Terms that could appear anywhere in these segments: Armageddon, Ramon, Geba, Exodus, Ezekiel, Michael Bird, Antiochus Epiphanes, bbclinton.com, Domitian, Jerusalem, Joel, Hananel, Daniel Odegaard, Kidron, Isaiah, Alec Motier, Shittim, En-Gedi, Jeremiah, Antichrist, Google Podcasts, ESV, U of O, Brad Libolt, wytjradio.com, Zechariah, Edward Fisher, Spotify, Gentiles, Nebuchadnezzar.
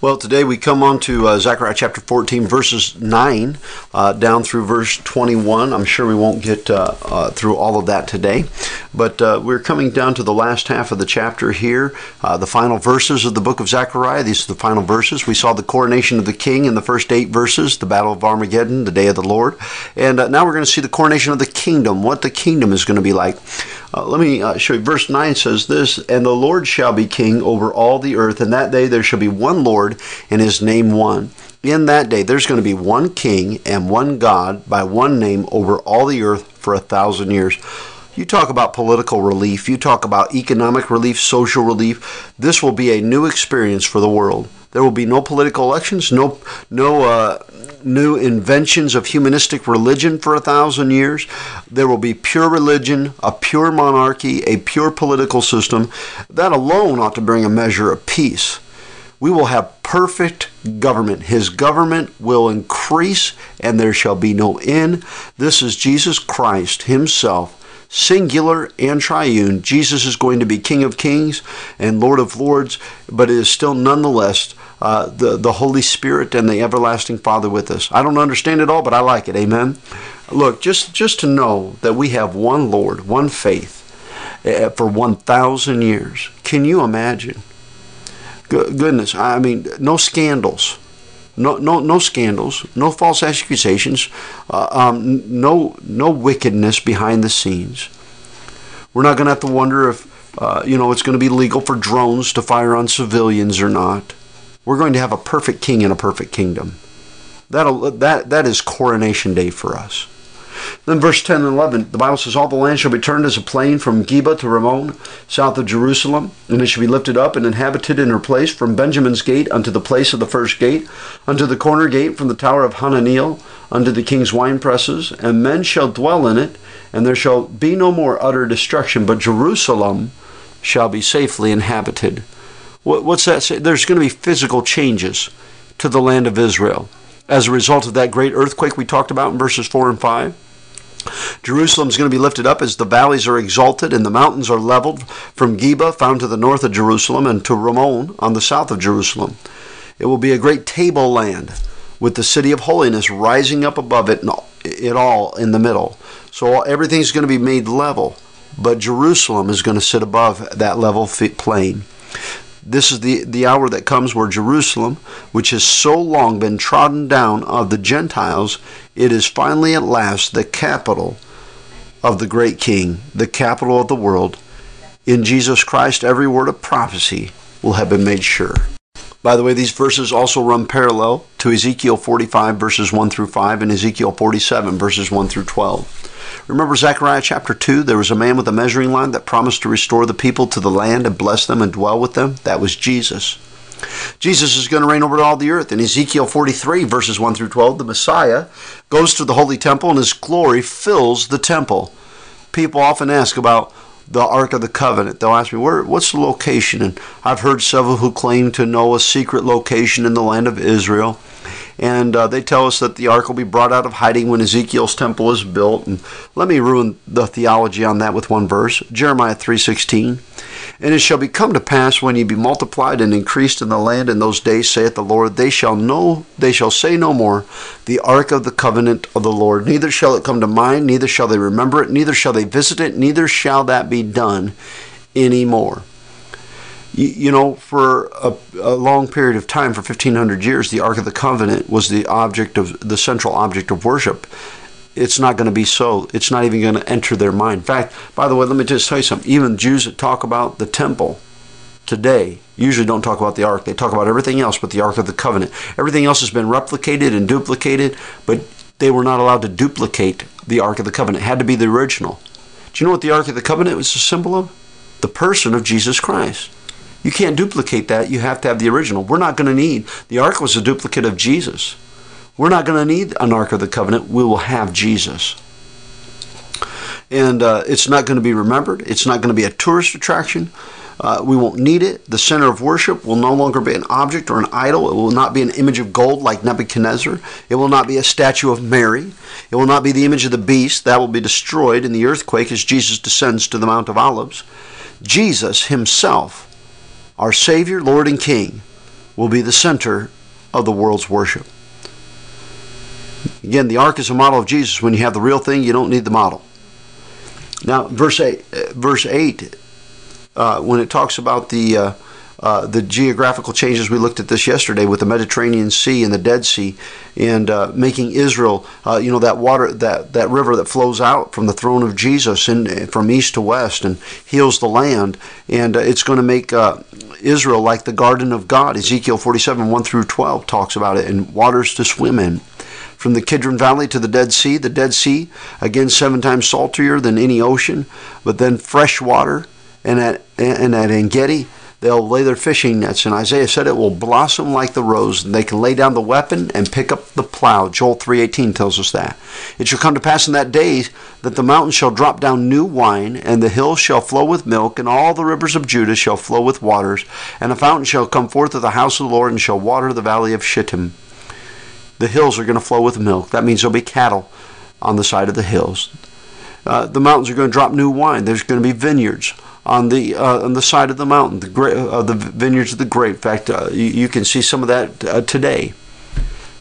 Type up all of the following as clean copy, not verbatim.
Well, today we come on to Zechariah chapter 14, verses 9 down through verse 21. I'm sure we won't get through all of that today, but we're coming down to the last half of the chapter here, the final verses of the book of Zechariah. These are the final verses. We saw the coronation of the king in the first 8 verses, the battle of Armageddon, the day of the Lord, and now we're going to see the coronation of the kingdom, what the kingdom is going to be like. Let me show you. Verse 9 says this, "And the Lord shall be king over all the earth, and that day there shall be one Lord, and his name one." In that day, there's going to be one king and one God by one name over all the earth for 1,000 years. You talk about political relief. You talk about economic relief, social relief. This will be a new experience for the world. There will be no political elections, no new inventions of humanistic religion for 1,000 years. There will be pure religion, a pure monarchy, a pure political system. That alone ought to bring a measure of peace. We will have perfect government. His government will increase, and there shall be no end. This is Jesus Christ himself, singular and triune. Jesus is going to be King of Kings and Lord of Lords, but it is still nonetheless the Holy Spirit and the everlasting Father with us. I don't understand it all, but I like it. Amen. Look, just to know that we have one Lord, one faith for 1,000 years. Can you imagine? Goodness, I mean, no scandals, no scandals, no false accusations, no wickedness behind the scenes. We're not going to have to wonder if it's going to be legal for drones to fire on civilians or not. We're going to have a perfect king and a perfect kingdom. That is coronation day for us. Then verse 10 and 11, the Bible says, "All the land shall be turned as a plain from Geba to Ramon, south of Jerusalem, and it shall be lifted up and inhabited in her place from Benjamin's gate unto the place of the first gate, unto the corner gate from the tower of Hananel, unto the king's wine presses, and men shall dwell in it, and there shall be no more utter destruction, but Jerusalem shall be safely inhabited." What's that say? There's going to be physical changes to the land of Israel as a result of that great earthquake we talked about in verses 4 and 5. Jerusalem is going to be lifted up as the valleys are exalted and the mountains are leveled from Geba, found to the north of Jerusalem, and to Ramon on the south of Jerusalem. It will be a great tableland with the city of holiness rising up above it, and it all in the middle. So everything's going to be made level, but Jerusalem is going to sit above that level plain. This is the hour that comes where Jerusalem, which has so long been trodden down of the Gentiles, it is finally at last the capital of the great king, the capital of the world. In Jesus Christ, every word of prophecy will have been made sure. By the way, these verses also run parallel to Ezekiel 45, verses 1 through 5, and Ezekiel 47, verses 1 through 12. Remember Zechariah chapter 2, there was a man with a measuring line that promised to restore the people to the land and bless them and dwell with them. That was Jesus. Jesus is going to reign over all the earth. In Ezekiel 43, verses 1 through 12, the Messiah goes to the holy temple and his glory fills the temple. People often ask about the Ark of the Covenant. They'll ask me, what's the location? And I've heard several who claim to know a secret location in the land of Israel. And they tell us that the ark will be brought out of hiding when Ezekiel's temple is built. And let me ruin the theology on that with one verse, Jeremiah 3:16. "And it shall be come to pass when ye be multiplied and increased in the land in those days, saith the Lord, they shall say no more, the ark of the covenant of the Lord. Neither shall it come to mind, neither shall they remember it, neither shall they visit it, neither shall that be done any more." You know, for a long period of time, for 1,500 years, the Ark of the Covenant was the central object of worship. It's not going to be so. It's not even going to enter their mind. In fact, by the way, let me just tell you something. Even Jews that talk about the temple today usually don't talk about the Ark. They talk about everything else but the Ark of the Covenant. Everything else has been replicated and duplicated, but they were not allowed to duplicate the Ark of the Covenant. It had to be the original. Do you know what the Ark of the Covenant was a symbol of? The person of Jesus Christ. You can't duplicate that. You have to have the original. We're not going to need. The ark was a duplicate of Jesus. We're not going to need an ark of the covenant. We will have Jesus. And it's not going to be remembered. It's not going to be a tourist attraction. We won't need it. The center of worship will no longer be an object or an idol. It will not be an image of gold like Nebuchadnezzar. It will not be a statue of Mary. It will not be the image of the beast. That will be destroyed in the earthquake as Jesus descends to the Mount of Olives. Jesus himself, our Savior, Lord, and King, will be the center of the world's worship. Again, the ark is a model of Jesus. When you have the real thing, you don't need the model. Now, verse 8 when it talks about the geographical changes, we looked at this yesterday with the Mediterranean Sea and the Dead Sea, and making Israel, that water, that river that flows out from the throne of Jesus and from east to west and heals the land, and it's going to make Israel like the garden of God. Ezekiel 47, 1 through 12 talks about it, and waters to swim in. From the Kidron Valley to the Dead Sea, again, 7 times saltier than any ocean, but then fresh water. And at En-Gedi, they'll lay their fishing nets. And Isaiah said it will blossom like the rose, and they can lay down the weapon and pick up the plow. Joel 3:18 tells us that. It shall come to pass in that day that the mountains shall drop down new wine, and the hills shall flow with milk, and all the rivers of Judah shall flow with waters. And a fountain shall come forth of the house of the Lord, and shall water the valley of Shittim. The hills are going to flow with milk. That means there'll be cattle on the side of the hills. The mountains are going to drop new wine. There's going to be vineyards on the side of the mountain, the vineyards of the grape. In fact, you can see some of that today.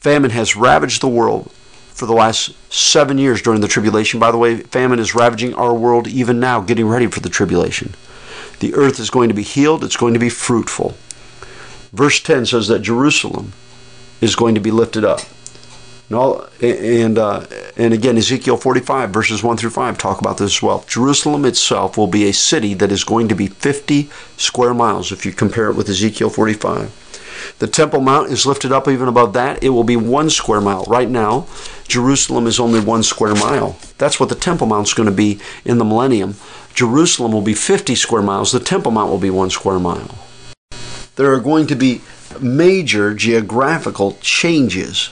Famine has ravaged the world for the last 7 years during the tribulation. By the way, famine is ravaging our world even now, getting ready for the tribulation. The earth is going to be healed. It's going to be fruitful. Verse 10 says that Jerusalem is going to be lifted up. And again, Ezekiel 45, verses 1 through 5 talk about this as well. Jerusalem itself will be a city that is going to be 50 square miles if you compare it with Ezekiel 45. The Temple Mount is lifted up even above that. It will be 1 square mile. Right now, Jerusalem is only 1 square mile. That's what the Temple Mount is going to be in the millennium. Jerusalem will be 50 square miles. The Temple Mount will be 1 square mile. There are going to be major geographical changes.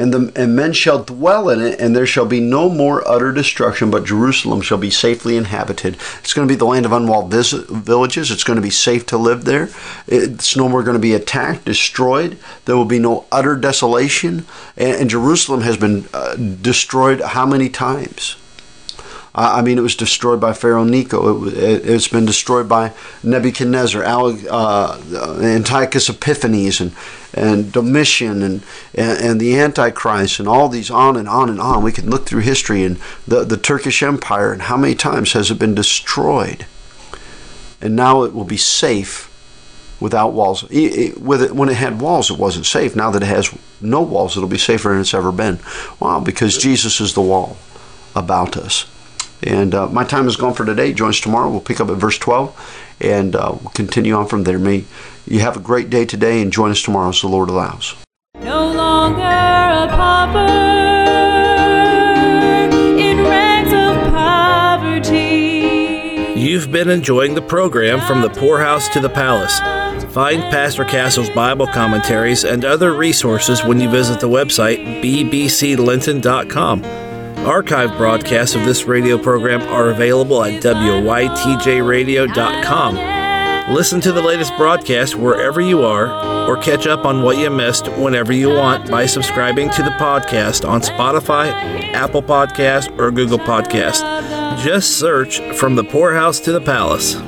And men shall dwell in it, and there shall be no more utter destruction, but Jerusalem shall be safely inhabited. It's going to be the land of unwalled villages. It's going to be safe to live there. It's no more going to be attacked, destroyed. There will be no utter desolation. And Jerusalem has been destroyed how many times? I mean, it was destroyed by Pharaoh Necho. It's been destroyed by Nebuchadnezzar, Antiochus Epiphanes, and Domitian, and the Antichrist, and all these on and on and on. We can look through history and the Turkish Empire, and how many times has it been destroyed? And now it will be safe without walls. When it had walls, it wasn't safe. Now that it has no walls, it'll be safer than it's ever been. Wow, because Jesus is the wall about us. And my time is gone for today. Join us tomorrow. We'll pick up at verse 12, and we'll continue on from there. May you have a great day today, and join us tomorrow as the Lord allows. No longer a pauper in rags of poverty. You've been enjoying the program From the Poorhouse to the Palace. Find Pastor Castle's Bible commentaries and other resources when you visit the website bbclinton.com. Archive broadcasts of this radio program are available at wytjradio.com. Listen to the latest broadcast wherever you are, or catch up on what you missed whenever you want by subscribing to the podcast on Spotify, Apple Podcasts, or Google Podcasts. Just search From the Poorhouse to the Palace.